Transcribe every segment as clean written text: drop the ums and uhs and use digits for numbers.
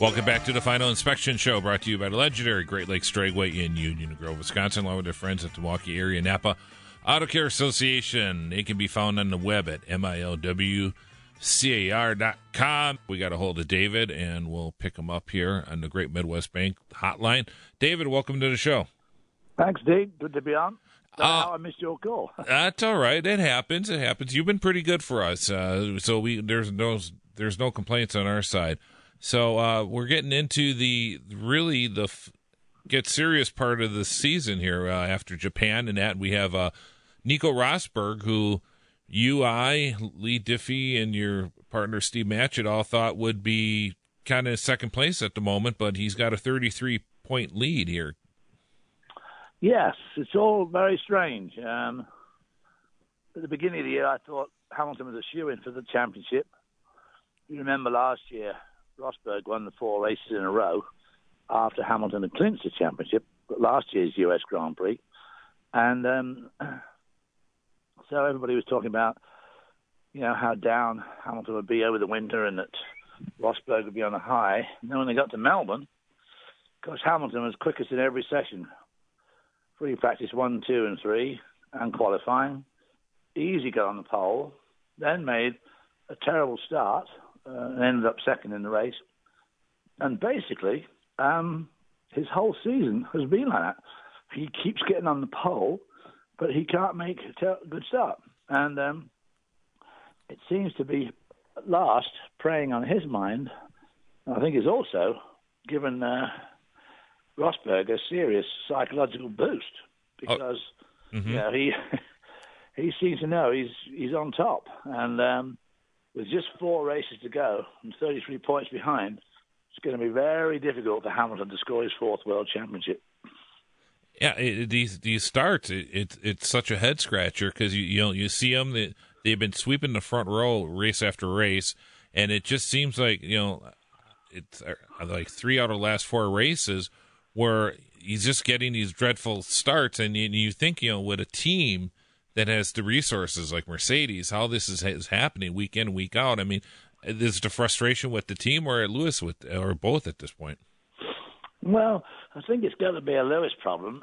Welcome back to the Final Inspection Show, brought to you by the legendary Great Lakes Dragway in Union Grove, Wisconsin, along with their friends at the Milwaukee Area Napa Auto Care Association. They can be found on the web at milwcar.com. We got a hold of David, and we'll pick him up here on the Great Midwest Bank hotline. David, welcome to the show. Thanks, Dave. Good to be on. I missed your call. That's all right. It happens. It happens. You've been pretty good for us, so there's no complaints on our side. So we're getting into the get serious part of the season here after Japan and that. We have Nico Rosberg, who you, I, Lee Diffie, and your partner Steve Matchett all thought would be kind of second place at the moment, but he's got a 33-point lead here. Yes, it's all very strange. At the beginning of the year, I thought Hamilton was a shoo-in for the championship. You remember last year, Rosberg won the 4 races in a row after Hamilton had clinched the championship at last year's U.S. Grand Prix. And so everybody was talking about, you know, how down Hamilton would be over the winter and that Rosberg would be on a high. And then when they got to Melbourne, of course, Hamilton was quickest in every session. Free practice 1, 2, and 3, and qualifying. Easy got on the pole, then made a terrible start. And ended up second in the race. And basically, his whole season has been like that. He keeps getting on the pole, but he can't make a good start. And it seems to be, at last, preying on his mind. I think it's also given Rosberg a serious psychological boost because you know, he seems to know he's on top. And with just 4 races to go and 33 points behind, it's going to be very difficult for Hamilton to score his 4th world championship. Yeah, these starts, it's such a head scratcher because you see them. They've been sweeping the front row race after race, and it just seems like it's like 3 out of the last 4 races where he's just getting these dreadful starts, and you think with a team that has the resources like Mercedes, how this is happening week in, week out. I mean, is the frustration with the team or at Lewis or both at this point? Well, I think it's going to be a Lewis problem.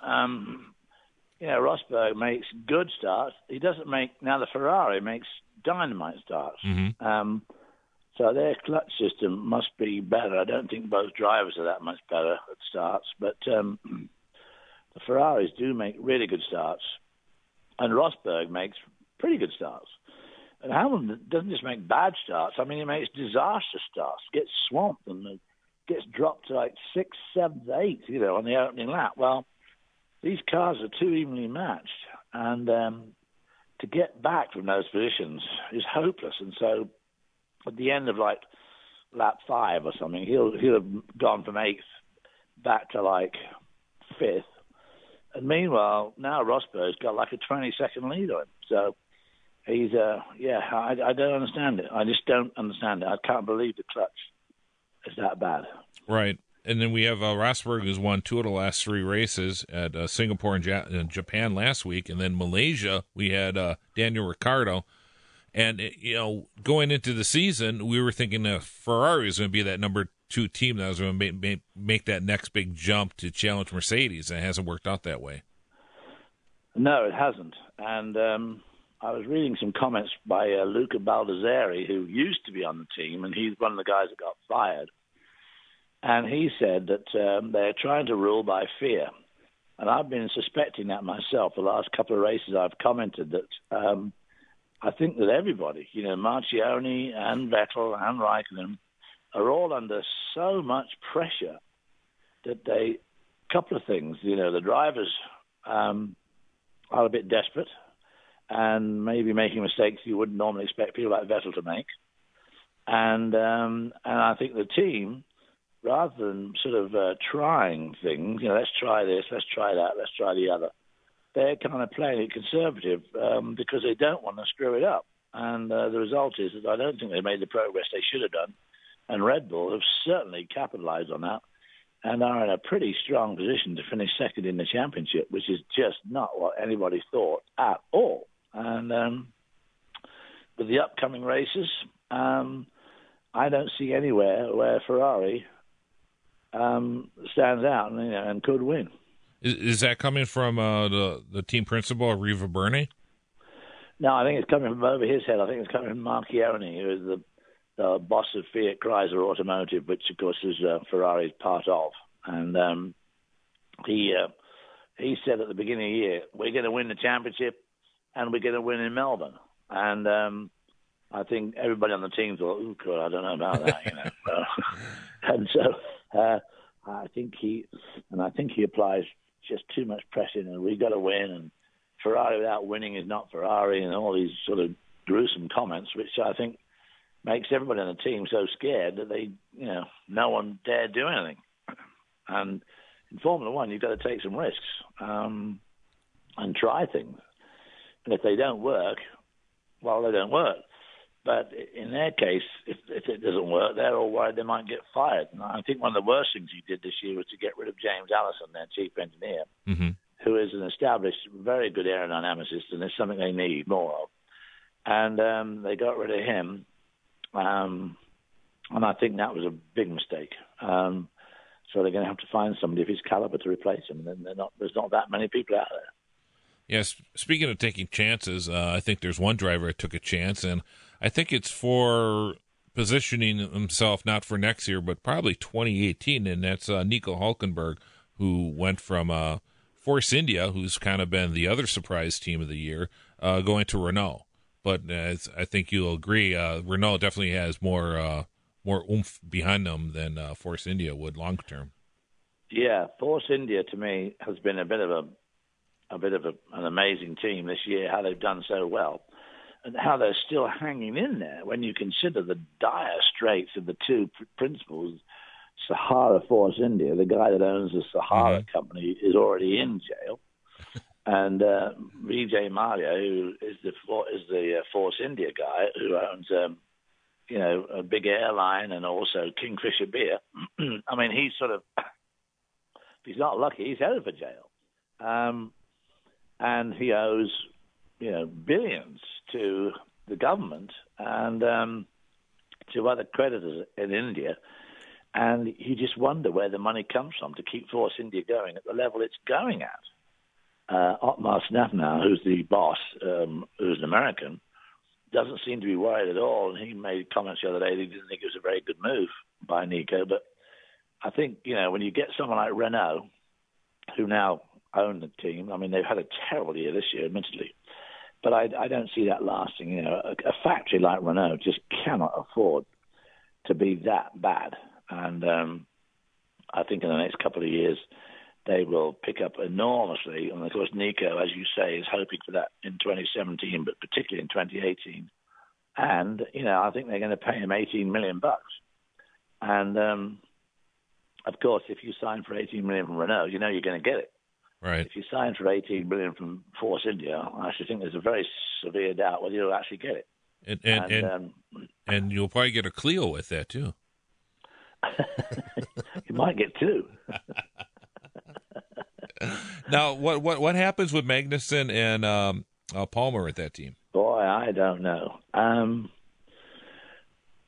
Rosberg makes good starts. He doesn't make, now the Ferrari makes dynamite starts. Mm-hmm. So their clutch system must be better. I don't think both drivers are that much better at starts, but the Ferraris do make really good starts. And Rosberg makes pretty good starts. And Hamilton doesn't just make bad starts. I mean, he makes disastrous starts, gets swamped and gets dropped to like 6th, 7th, 8th, on the opening lap. Well, these cars are too evenly matched. And to get back from those positions is hopeless. And so at the end of like lap 5 or something, he'll have gone from 8th back to like 5th. And meanwhile, now Rosberg's got like a 20-second lead on him. So he's, I don't understand it. I just don't understand it. I can't believe the clutch is that bad. Right. And then we have Rosberg, who's won 2 of the last 3 races at Singapore and Japan last week. And then Malaysia, we had Daniel Ricciardo. And, you know, going into the season, we were thinking that Ferrari was going to be that number 2 team that was going to make that next big jump to challenge Mercedes, and it hasn't worked out that way. No, it hasn't. And I was reading some comments by Luca Baldassari, who used to be on the team, and he's one of the guys that got fired. And he said that they're trying to rule by fear. And I've been suspecting that myself. The last couple of races I've commented that I think that everybody, you know, Marcioni and Vettel and Raikkonen, are all under so much pressure that they, couple of things, you know, the drivers are a bit desperate and maybe making mistakes you wouldn't normally expect people like Vettel to make. And I think the team, rather than sort of trying things, you know, let's try this, let's try that, let's try the other, they're kind of playing it conservative because they don't want to screw it up. And the result is that I don't think they made the progress they should have done. And Red Bull have certainly capitalized on that and are in a pretty strong position to finish second in the championship, which is just not what anybody thought at all. And with the upcoming races, I don't see anywhere where Ferrari stands out and, you know, and could win. Is that coming from the team principal, Riva Berney? No, I think it's coming from over his head. I think it's coming from Marcioni, who is the boss of Fiat Chrysler Automotive, which, of course, is Ferrari's part of. And he said at the beginning of the year, we're going to win the championship and we're going to win in Melbourne. And I think everybody on the team thought, oh, God, I don't know about that, you know. And so I think he applies just too much pressure, and we've got to win, and Ferrari without winning is not Ferrari, and all these sort of gruesome comments, which I think makes everybody on the team so scared that they, you know, no one dare do anything. And in Formula One, you've got to take some risks and try things. And if they don't work, well, they don't work. But in their case, if it doesn't work, they're all worried they might get fired. And I think one of the worst things he did this year was to get rid of James Allison, their chief engineer, who is an established, very good aerodynamicist, and it's something they need more of. And they got rid of him. And I think that was a big mistake. So they're going to have to find somebody of his caliber to replace him. And there's not that many people out there. Yes. Speaking of taking chances, I think there's one driver that took a chance, and I think it's for positioning himself not for next year, but probably 2018. And that's Nico Hulkenberg, who went from Force India, who's kind of been the other surprise team of the year, going to Renault. But I think you'll agree, Renault definitely has more oomph behind them than Force India would long term. Yeah, Force India to me has been a bit of an amazing team this year. How they've done so well, and how they're still hanging in there when you consider the dire straits of the two principals. Sahara Force India, the guy that owns the Sahara company, is already in jail. And Vijay Mallya, who is the Force India guy, who owns a big airline and also Kingfisher beer. I mean, he's sort of, if he's not lucky, he's headed for jail, and he owes billions to the government and to other creditors in India. And you just wonder where the money comes from to keep Force India going at the level it's going at. Otmar Snafnauer, who's the boss, who's an American, doesn't seem to be worried at all. And he made comments the other day that he didn't think it was a very good move by Nico. But I think, when you get someone like Renault, who now own the team, I mean, they've had a terrible year this year, admittedly. But I don't see that lasting. A factory like Renault just cannot afford to be that bad. And I think in the next couple of years, they will pick up enormously. And, of course, Nico, as you say, is hoping for that in 2017, but particularly in 2018. And, I think they're going to pay him $18 million. And, of course, if you sign for $18 million from Renault, you're going to get it. Right. If you sign for $18 million from Force India, I actually think there's a very severe doubt whether you'll actually get it. And you'll probably get a Clio with that, too. You might get two. Now, what happens with Magnussen and Palmer at that team? Boy, I don't know.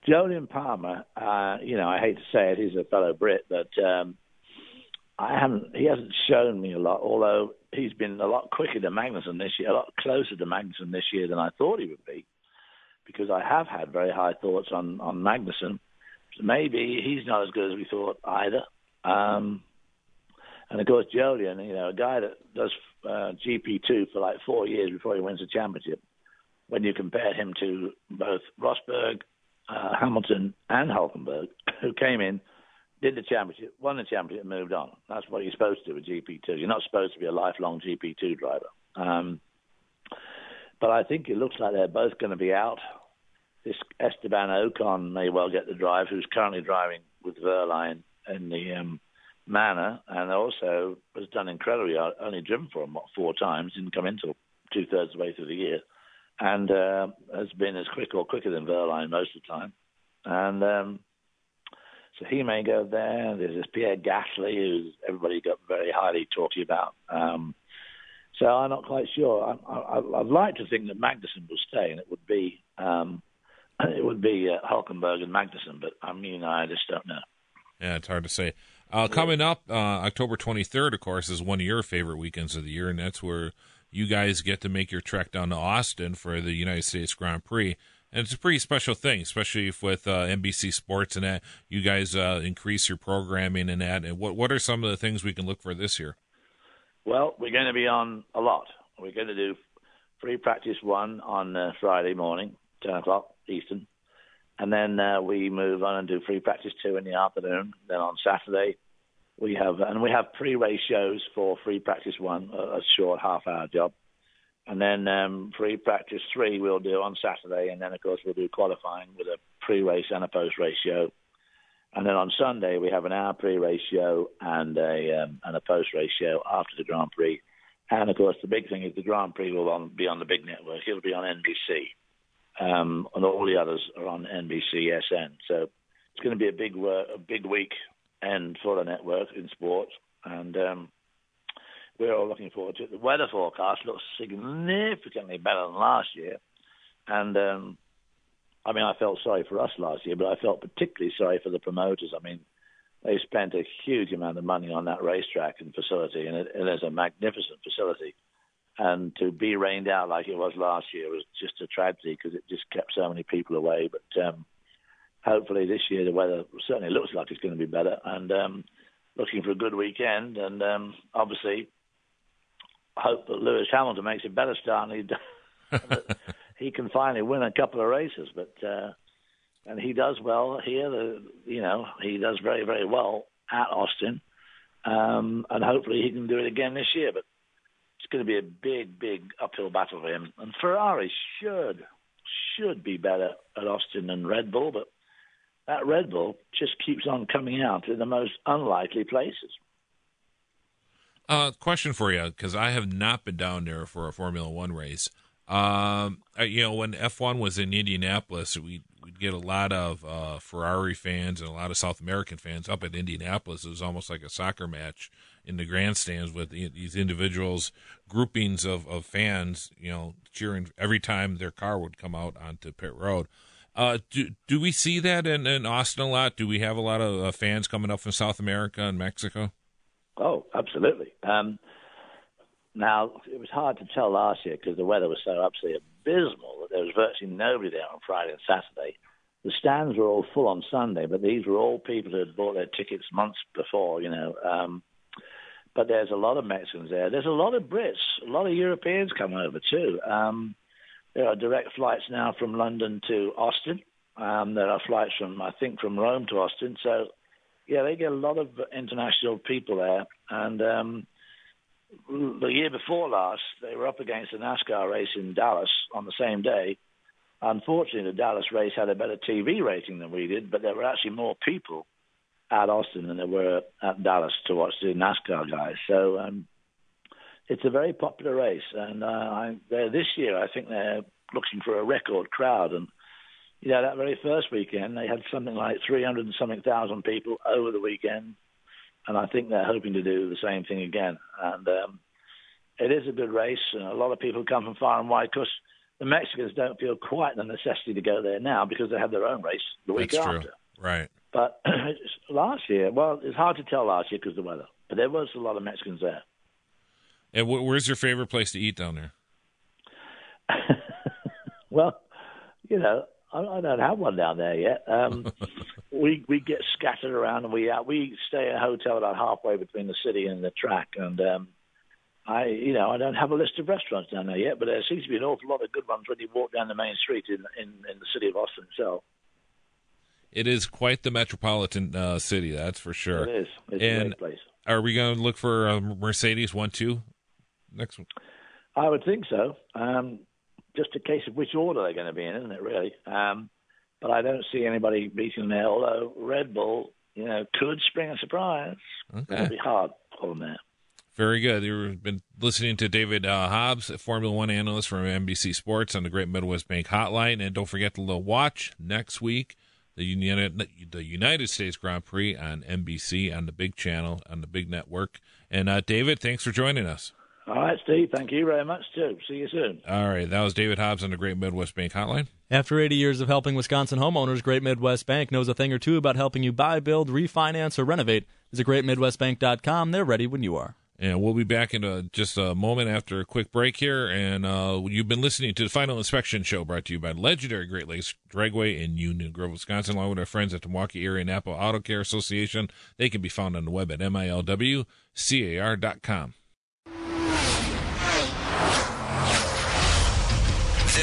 Jolyon Palmer, I hate to say it, he's a fellow Brit, but he hasn't shown me a lot, although he's been a lot quicker to Magnussen this year, a lot closer to Magnussen this year than I thought he would be, because I have had very high thoughts on Magnussen. So maybe he's not as good as we thought either. And, of course, Jolyon, a guy that does GP2 for like 4 years before he wins a championship, when you compare him to both Rosberg, Hamilton, and Hulkenberg, who came in, did the championship, won the championship, moved on. That's what you're supposed to do with GP2. You're not supposed to be a lifelong GP2 driver. But I think it looks like they're both going to be out. This Esteban Ocon may well get the drive, who's currently driving with Wehrlein in the manner, and also has done incredibly, only driven for him, 4 times, didn't come in until two-thirds of the way through the year, and has been as quick or quicker than Wehrlein most of the time. And so he may go there. There's this Pierre Gasly, who everybody got very highly talked about. So I'm not quite sure. I'd like to think that Magnussen will stay, and it would be Hulkenberg and Magnussen, but I just don't know. Yeah, it's hard to say. Coming up, October 23rd, of course, is one of your favorite weekends of the year, and that's where you guys get to make your trek down to Austin for the United States Grand Prix. And it's a pretty special thing, especially if with NBC Sports and that, you guys increase your programming and that. And what are some of the things we can look for this year? Well, we're going to be on a lot. We're going to do free practice 1 on Friday morning, 10 o'clock Eastern. And then we move on and do free practice 2 in the afternoon. Then on Saturday, we have pre-race shows for free practice 1, a short half-hour job. And then free practice 3 we'll do on Saturday. And then, of course, we'll do qualifying with a pre-race and a post-race show. And then on Sunday, we have an hour pre-race show and a post-race show after the Grand Prix. And, of course, the big thing is the Grand Prix will be on the big network. It'll be on NBC. And all the others are on NBCSN. So it's going to be a big week end for the network in sports, and we're all looking forward to it. The weather forecast looks significantly better than last year, and I felt sorry for us last year, but I felt particularly sorry for the promoters. They spent a huge amount of money on that racetrack and facility, and it is a magnificent facility. And to be rained out like it was last year was just a tragedy because it just kept so many people away. But hopefully this year the weather certainly looks like it's going to be better. And looking for a good weekend. And obviously, I hope that Lewis Hamilton makes a better start and he can finally win a couple of races. But and he does well here. He does very, very well at Austin. And hopefully he can do it again this year. But it's going to be a big, big uphill battle for him. And Ferrari should be better at Austin than Red Bull, but that Red Bull just keeps on coming out in the most unlikely places. Question for you, because I have not been down there for a Formula One race. When F1 was in Indianapolis, we'd get a lot of Ferrari fans and a lot of South American fans up at Indianapolis. It was almost like a soccer match in the grandstands with these individuals, groupings of fans, cheering every time their car would come out onto pit road. Do we see that in Austin a lot? Do we have a lot of fans coming up from South America and Mexico? Oh, absolutely. Now, it was hard to tell last year because the weather was so absolutely abysmal that there was virtually nobody there on Friday and Saturday. The stands were all full on Sunday, but these were all people who had bought their tickets months before, But there's a lot of Mexicans there. There's a lot of Brits, a lot of Europeans come over too. There are direct flights now from London to Austin. There are flights from Rome to Austin. So, yeah, they get a lot of international people there. And the year before last, they were up against a NASCAR race in Dallas on the same day. Unfortunately, the Dallas race had a better TV rating than we did, but there were actually more people at Austin than there were at Dallas to watch the NASCAR guys. So it's a very popular race. And this year, I think they're looking for a record crowd. And, that very first weekend, they had something like 300 and something thousand people over the weekend. And I think they're hoping to do the same thing again. And it is a good race. And a lot of people come from far and wide. Because the Mexicans don't feel quite the necessity to go there now because they have their own race the week after. That's true, right. But last year, well, it's hard to tell last year because of the weather. But there was a lot of Mexicans there. And where's your favorite place to eat down there? Well, you know, I don't have one down there yet. We get scattered around, and we stay at a hotel about halfway between the city and the track. And I don't have a list of restaurants down there yet, but there seems to be an awful lot of good ones when you walk down the main street in the city of Austin itself. It is quite the metropolitan city, that's for sure. It is. It's a great place. Are we going to look for Mercedes 1-2 next one? I would think so. Just a case of which order they're going to be in, isn't it, really? But I don't see anybody beating there, although Red Bull, you know, could spring a surprise. Okay. That would be hard for them there. Very good. You've been listening to David Hobbs, a Formula One analyst from NBC Sports on the Great Midwest Bank Hotline. And don't forget to watch next week the United States Grand Prix on NBC on the big channel, on the big network. And, David, thanks for joining us. All right, Steve, thank you very much, too. See you soon. All right, that was David Hobbs on the Great Midwest Bank Hotline. After 80 years of helping Wisconsin homeowners, Great Midwest Bank knows a thing or two about helping you buy, build, refinance, or renovate. Visit greatmidwestbank.com. They're ready when you are. And we'll be back in just a moment after a quick break here. And you've been listening to the Final Inspection Show, brought to you by legendary Great Lakes Dragway in Union Grove, Wisconsin, along with our friends at the Milwaukee Area Napa Auto Care Association. They can be found on the web at milwcar.com.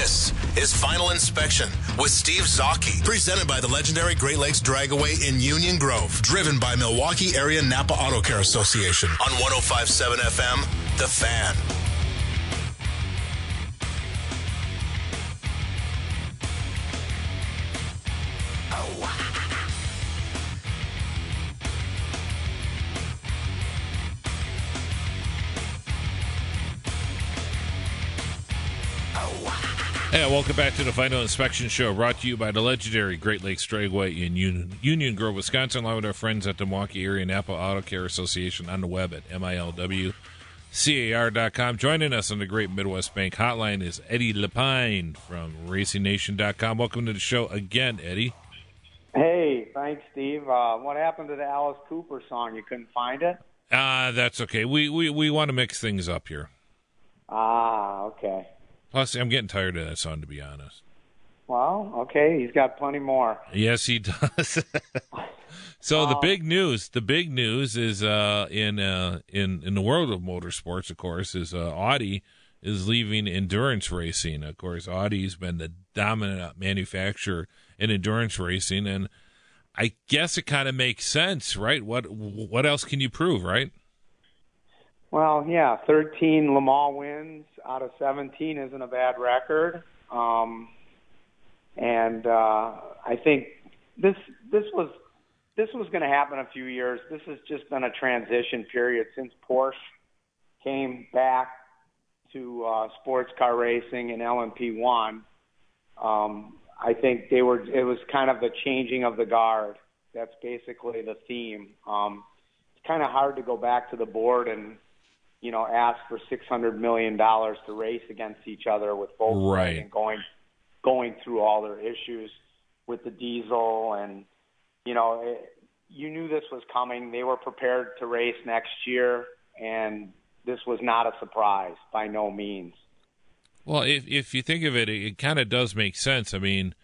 This is Final Inspection with Steve Zocchi, presented by the legendary Great Lakes Dragway in Union Grove, driven by Milwaukee Area Napa Auto Care Association on 105.7 FM, The Fan. Hey, welcome back to the Final Inspection Show, brought to you by the legendary Great Lakes Dragway in Union Grove, Wisconsin, along with our friends at the Milwaukee Area Napa Auto Care Association on the web at milwcar.com. Joining us on the Great Midwest Bank Hotline is Eddie Lapine from RacingNation.com. Welcome to the show again, Eddie. Hey, thanks, Steve. What happened to the Alice Cooper song? You couldn't find it? That's okay. We want to mix things up here. Ah, okay. Plus, I'm getting tired of that song, to be honest. Well, okay, he's got plenty more. Yes, he does. So the big news is in the world of motorsports, of course, is Audi is leaving endurance racing. Of course, Audi's been the dominant manufacturer in endurance racing, and I guess it kind of makes sense, right? What else can you prove, right? Well, yeah, 13 Le Mans wins out of 17 isn't a bad record. I think this was going to happen a few years. This has just been a transition period since Porsche came back to sports car racing and LMP1. I think it was kind of the changing of the guard. That's basically the theme. It's kind of hard to go back to the board and ask for $600 million to race against each other with Volkswagen going through all their issues with the diesel. And, you knew this was coming. They were prepared to race next year, and this was not a surprise by no means. Well, if you think of it, it kind of does make sense. I mean,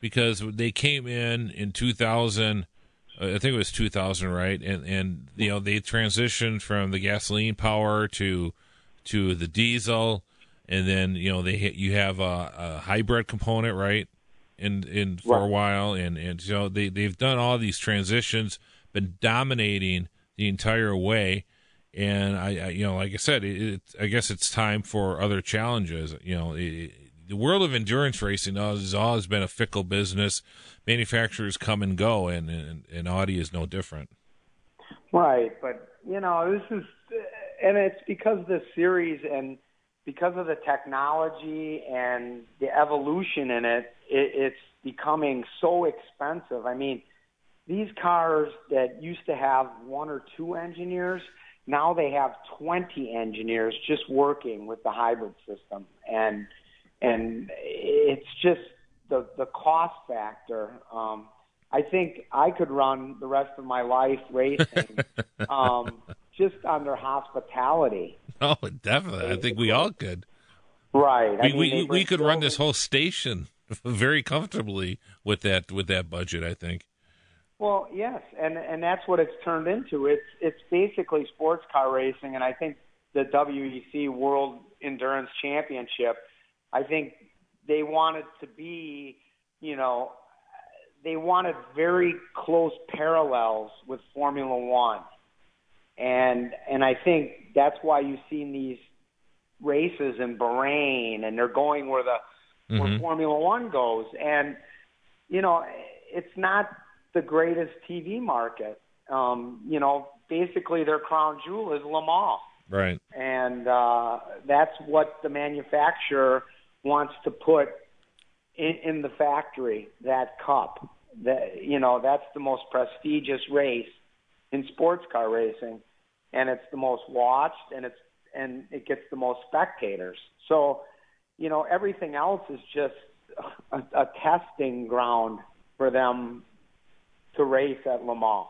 because they came in 2000 – I think it was 2000, right? And they transitioned from the gasoline power to the diesel, and then you have a hybrid component, right? In for a while, and so they've done all these transitions, been dominating the entire way. And I like I said, I guess it's time for other challenges. The world of endurance racing has always been a fickle business. Manufacturers come and go, and Audi is no different. Right, but, it's because of this series and because of the technology and the evolution in it's becoming so expensive. I mean, these cars that used to have one or two engineers, now they have 20 engineers just working with the hybrid system. And And it's just the cost factor. I think I could run the rest of my life racing just on their hospitality. Oh, definitely. I think we all could. Right. We could run this whole station very comfortably with that budget, I think. Well, yes, and that's what it's turned into. It's basically sports car racing, and I think the WEC World Endurance Championship, I think they wanted to be, they wanted very close parallels with Formula One. And I think that's why you've seen these races in Bahrain, and they're going where Formula One goes. And, it's not the greatest TV market. Basically their crown jewel is Le Mans. Right. And that's what the manufacturer wants to put in the factory, that cup. That's the most prestigious race in sports car racing, and it's the most watched, and it gets the most spectators. So, everything else is just a testing ground for them to race at Le Mans.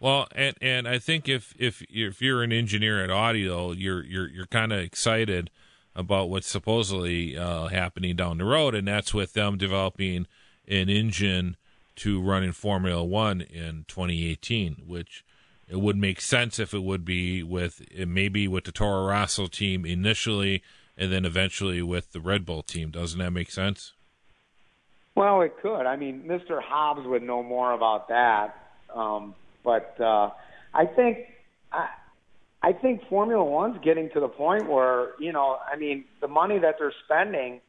Well, and I think if you're an engineer at Audi, though, you're kind of excited about what's supposedly happening down the road, and that's with them developing an engine to run in Formula One in 2018, which it would make sense if it would be with the Toro Rosso team initially and then eventually with the Red Bull team. Doesn't that make sense? Well, it could. I mean, Mr. Hobbs would know more about that. But I think Formula One's getting to the point where, the money that they're spending,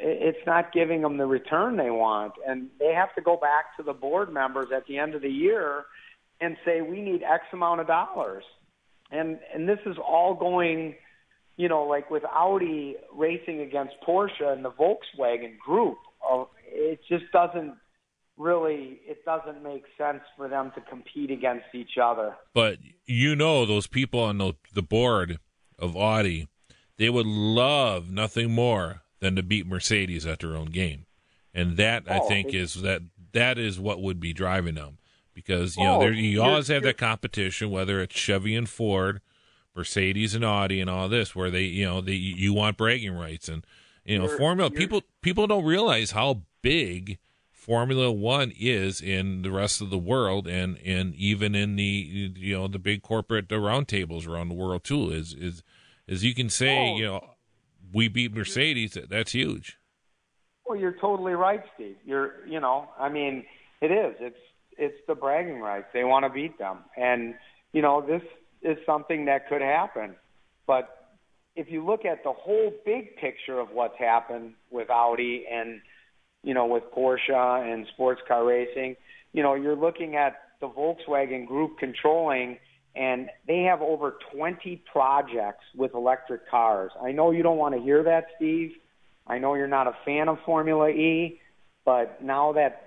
it's not giving them the return they want. And they have to go back to the board members at the end of the year and say, we need X amount of dollars. And this is all going, like with Audi racing against Porsche and the Volkswagen group, it just doesn't really, it doesn't make sense for them to compete against each other. But those people on the board of Audi, they would love nothing more than to beat Mercedes at their own game. And that, I think, is that is what would be driving them. Because, you always have that competition, whether it's Chevy and Ford, Mercedes and Audi and all this, where they, you want bragging rights. And, Formula, people don't realize how big Formula One is in the rest of the world, and even in the the big corporate round tables around the world too. Is you can say, we beat Mercedes, that's huge. Well, you're totally right, Steve. It is. It's the bragging rights. They want to beat them, and this is something that could happen. But if you look at the whole big picture of what's happened with Audi and, with Porsche and sports car racing, you're looking at the Volkswagen group controlling, and they have over 20 projects with electric cars. I know you don't want to hear that, Steve. I know you're not a fan of Formula E, but now that,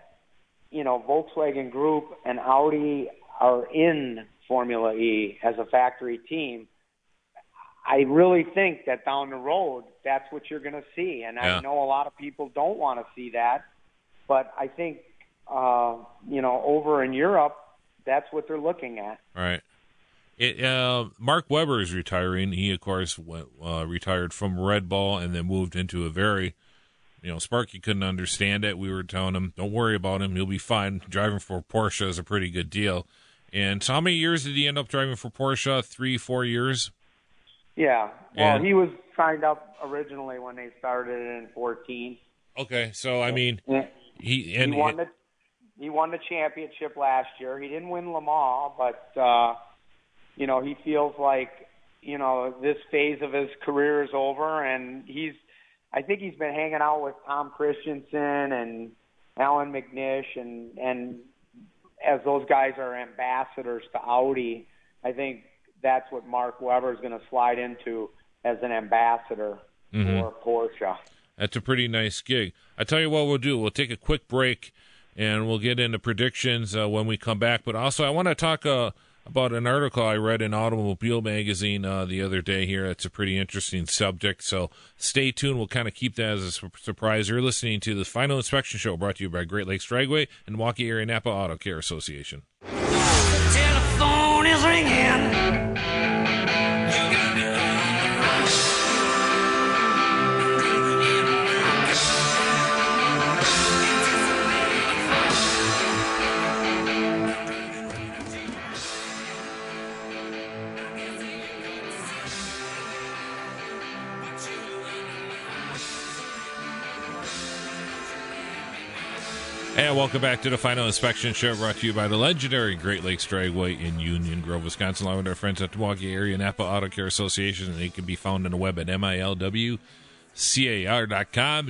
Volkswagen group and Audi are in Formula E as a factory team, I really think that down the road, that's what you're going to see. And yeah. I know a lot of people don't want to see that, but I think, over in Europe, that's what they're looking at. All right. Mark Webber is retiring. He, of course, retired from Red Bull and then moved into a very, Sparky couldn't understand it. We were telling him, don't worry about him. He'll be fine. Driving for Porsche is a pretty good deal. And so how many years did he end up driving for Porsche? 3-4 years? Yeah. Well, he was signed up originally when they started in 2014. Okay. So, he won the championship last year. He didn't win Le Mans, but, he feels like, this phase of his career is over. And I think he's been hanging out with Tom Christensen and Alan McNish. And as those guys are ambassadors to Audi, I think that's what Mark Webber is going to slide into as an ambassador for Porsche. That's a pretty nice gig. I tell you what we'll do. We'll take a quick break, and we'll get into predictions when we come back. But also I want to talk about an article I read in Automobile Magazine the other day here. It's a pretty interesting subject, so stay tuned. We'll kind of keep that as a surprise. You're listening to the Final Inspection Show, brought to you by Great Lakes Dragway and Milwaukee Area Napa Auto Care Association. The telephone is ringing. And welcome back to the Final Inspection Show, brought to you by the legendary Great Lakes Dragway in Union Grove, Wisconsin, along with our friends at the Milwaukee Area Napa Auto Care Association, and they can be found on the web at milwcar.com.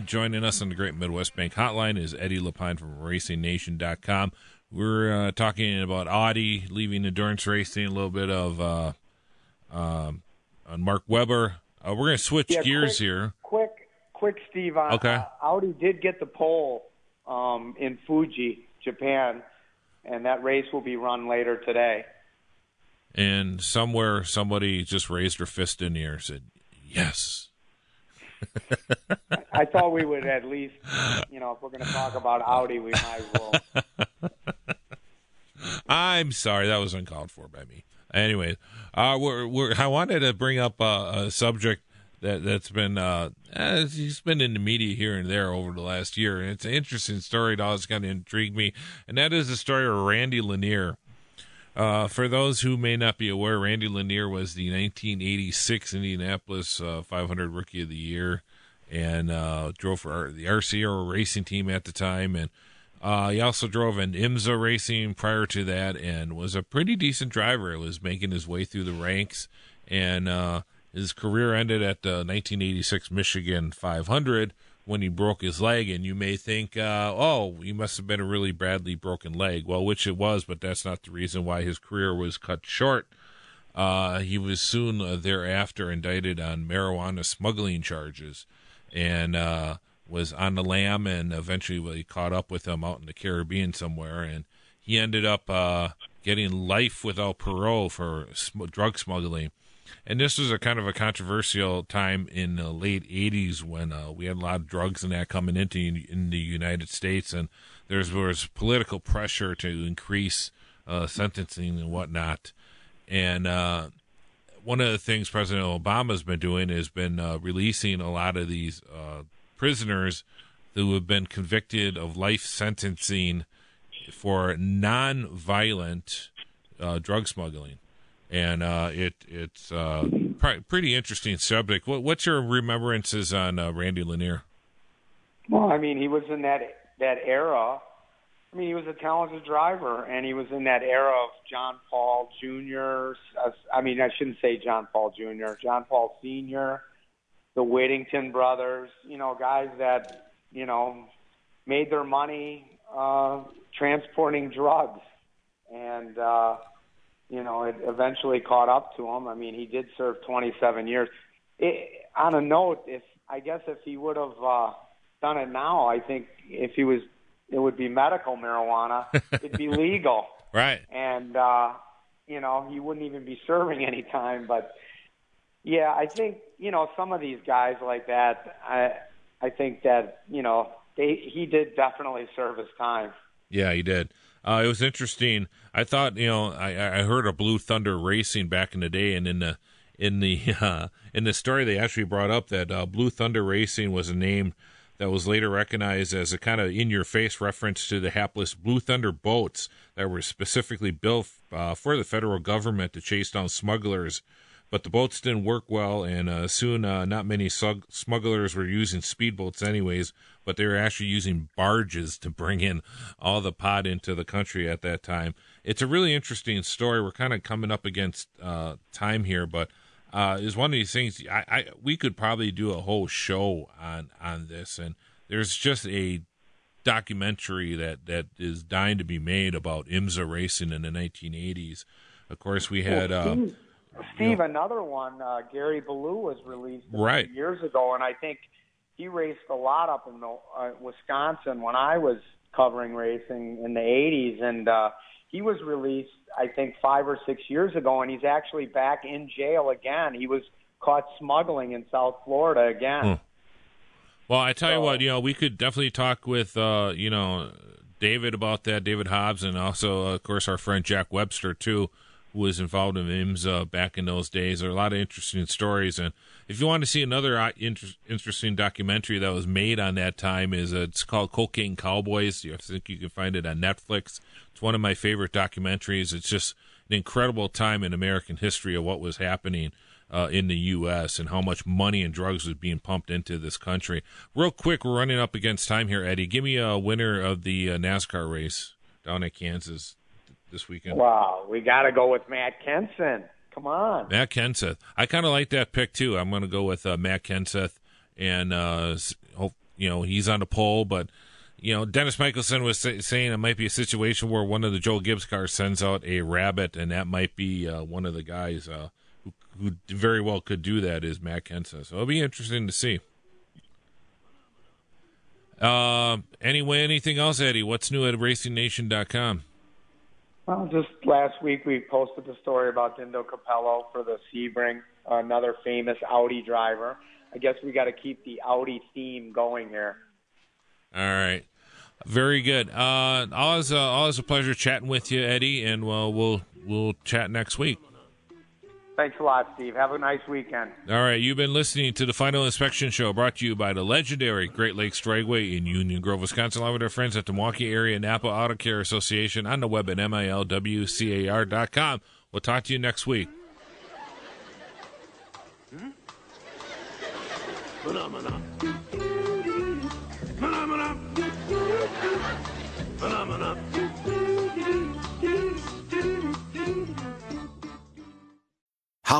Joining us on the Great Midwest Bank Hotline is Eddie Lapine from RacingNation.com. We're talking about Audi leaving endurance racing, a little bit of on Mark Webber. We're going to switch gears here. Quick, Steve. Audi did get the pole in Fuji, Japan, and that race will be run later today. And somewhere somebody just raised her fist in the air and said, yes. I thought we would at least, if we're going to talk about Audi, we might as well. I'm sorry. That was uncalled for by me. Anyway, I wanted to bring up a subject that's been he's been in the media here and there over the last year, and it's an interesting story. It always kind of intrigued me, and that is the story of Randy Lanier. For those who may not be aware, Randy Lanier was the 1986 Indianapolis 500 Rookie of the Year, and drove for the RCR Racing team at the time, and he also drove in IMSA Racing prior to that, and was a pretty decent driver. He was making his way through the ranks, and his career ended at the 1986 Michigan 500 when he broke his leg. And you may think, he must have been a really badly broken leg. Well, which it was, but that's not the reason why his career was cut short. He was soon thereafter indicted on marijuana smuggling charges and was on the lam, and eventually they caught up with him out in the Caribbean somewhere. And he ended up getting life without parole for drug smuggling. And this was a kind of a controversial time in the late 80s when we had a lot of drugs and that coming in the United States, and there was political pressure to increase sentencing and whatnot. And one of the things President Obama's been doing has been releasing a lot of these prisoners who have been convicted of life sentencing for non-violent drug smuggling. And it's pretty interesting subject. What's your remembrances on Randy Lanier? Well, I mean, he was in that era. I mean, he was a talented driver, and he was in that era of John Paul Jr. John Paul Sr., the Whittington brothers, guys that, made their money transporting drugs. And it eventually caught up to him. I mean, he did serve 27 years. On a note, if he would have done it now, I think it would be medical marijuana. It'd be legal, right? And he wouldn't even be serving any time. But yeah, I think some of these guys like that. I think that he did definitely serve his time. Yeah, he did. It was interesting. I thought, I heard of Blue Thunder Racing back in the day, and in the story they actually brought up that Blue Thunder Racing was a name that was later recognized as a kind of in-your-face reference to the hapless Blue Thunder boats that were specifically built for the federal government to chase down smugglers. But the boats didn't work well, and soon not many smugglers were using speedboats anyways, but they were actually using barges to bring in all the pot into the country at that time. It's a really interesting story. We're kind of coming up against time here, but it's one of these things. We could probably do a whole show on this, and there's just a documentary that is dying to be made about IMSA racing in the 1980s. Of course, we had... Steve, another one, Gary Ballou was released a few years ago, and I think he raced a lot up in Wisconsin when I was covering racing in the 80s, and He was released, I think, 5 or 6 years ago, and he's actually back in jail again. He was caught smuggling in South Florida again. Hmm. Well, I tell you what, you know, we could definitely talk with, you know, David about that, David Hobbs, and also, of course, our friend Jack Webster, too, who was involved in IMSA back in those days. There are a lot of interesting stories. And if you want to see another interesting documentary that was made on that time, is it's called Cocaine Cowboys. I think you can find it on Netflix. It's one of my favorite documentaries. It's just an incredible time in American history of what was happening in the U.S. and how much money and drugs was being pumped into this country. Real quick, we're running up against time here, Eddie. Give me a winner of the NASCAR race down at Kansas this weekend. Wow, we got to go with Matt Kenseth. Come on. Matt Kenseth. I kind of like that pick, too. I'm going to go with Matt Kenseth. And, hope, you know, he's on the pole, but... You know, Dennis Michelson was saying it might be a situation where one of the Joe Gibbs cars sends out a rabbit, and that might be one of the guys who very well could do that is Matt Kenseth. So it'll be interesting to see. Anyway, anything else, Eddie? What's new at RacingNation.com? Well, just last week we posted the story about Dindo Capello for the Sebring, another famous Audi driver. I guess we got to keep the Audi theme going here. All right. Very good. Always a pleasure chatting with you, Eddie, and we'll chat next week. Thanks a lot, Steve. Have a nice weekend. All right. You've been listening to the Final Inspection Show, brought to you by the legendary Great Lakes Dragway in Union Grove, Wisconsin, along with our friends at the Milwaukee Area Napa Auto Care Association on the web at milwcar.com. We'll talk to you next week. How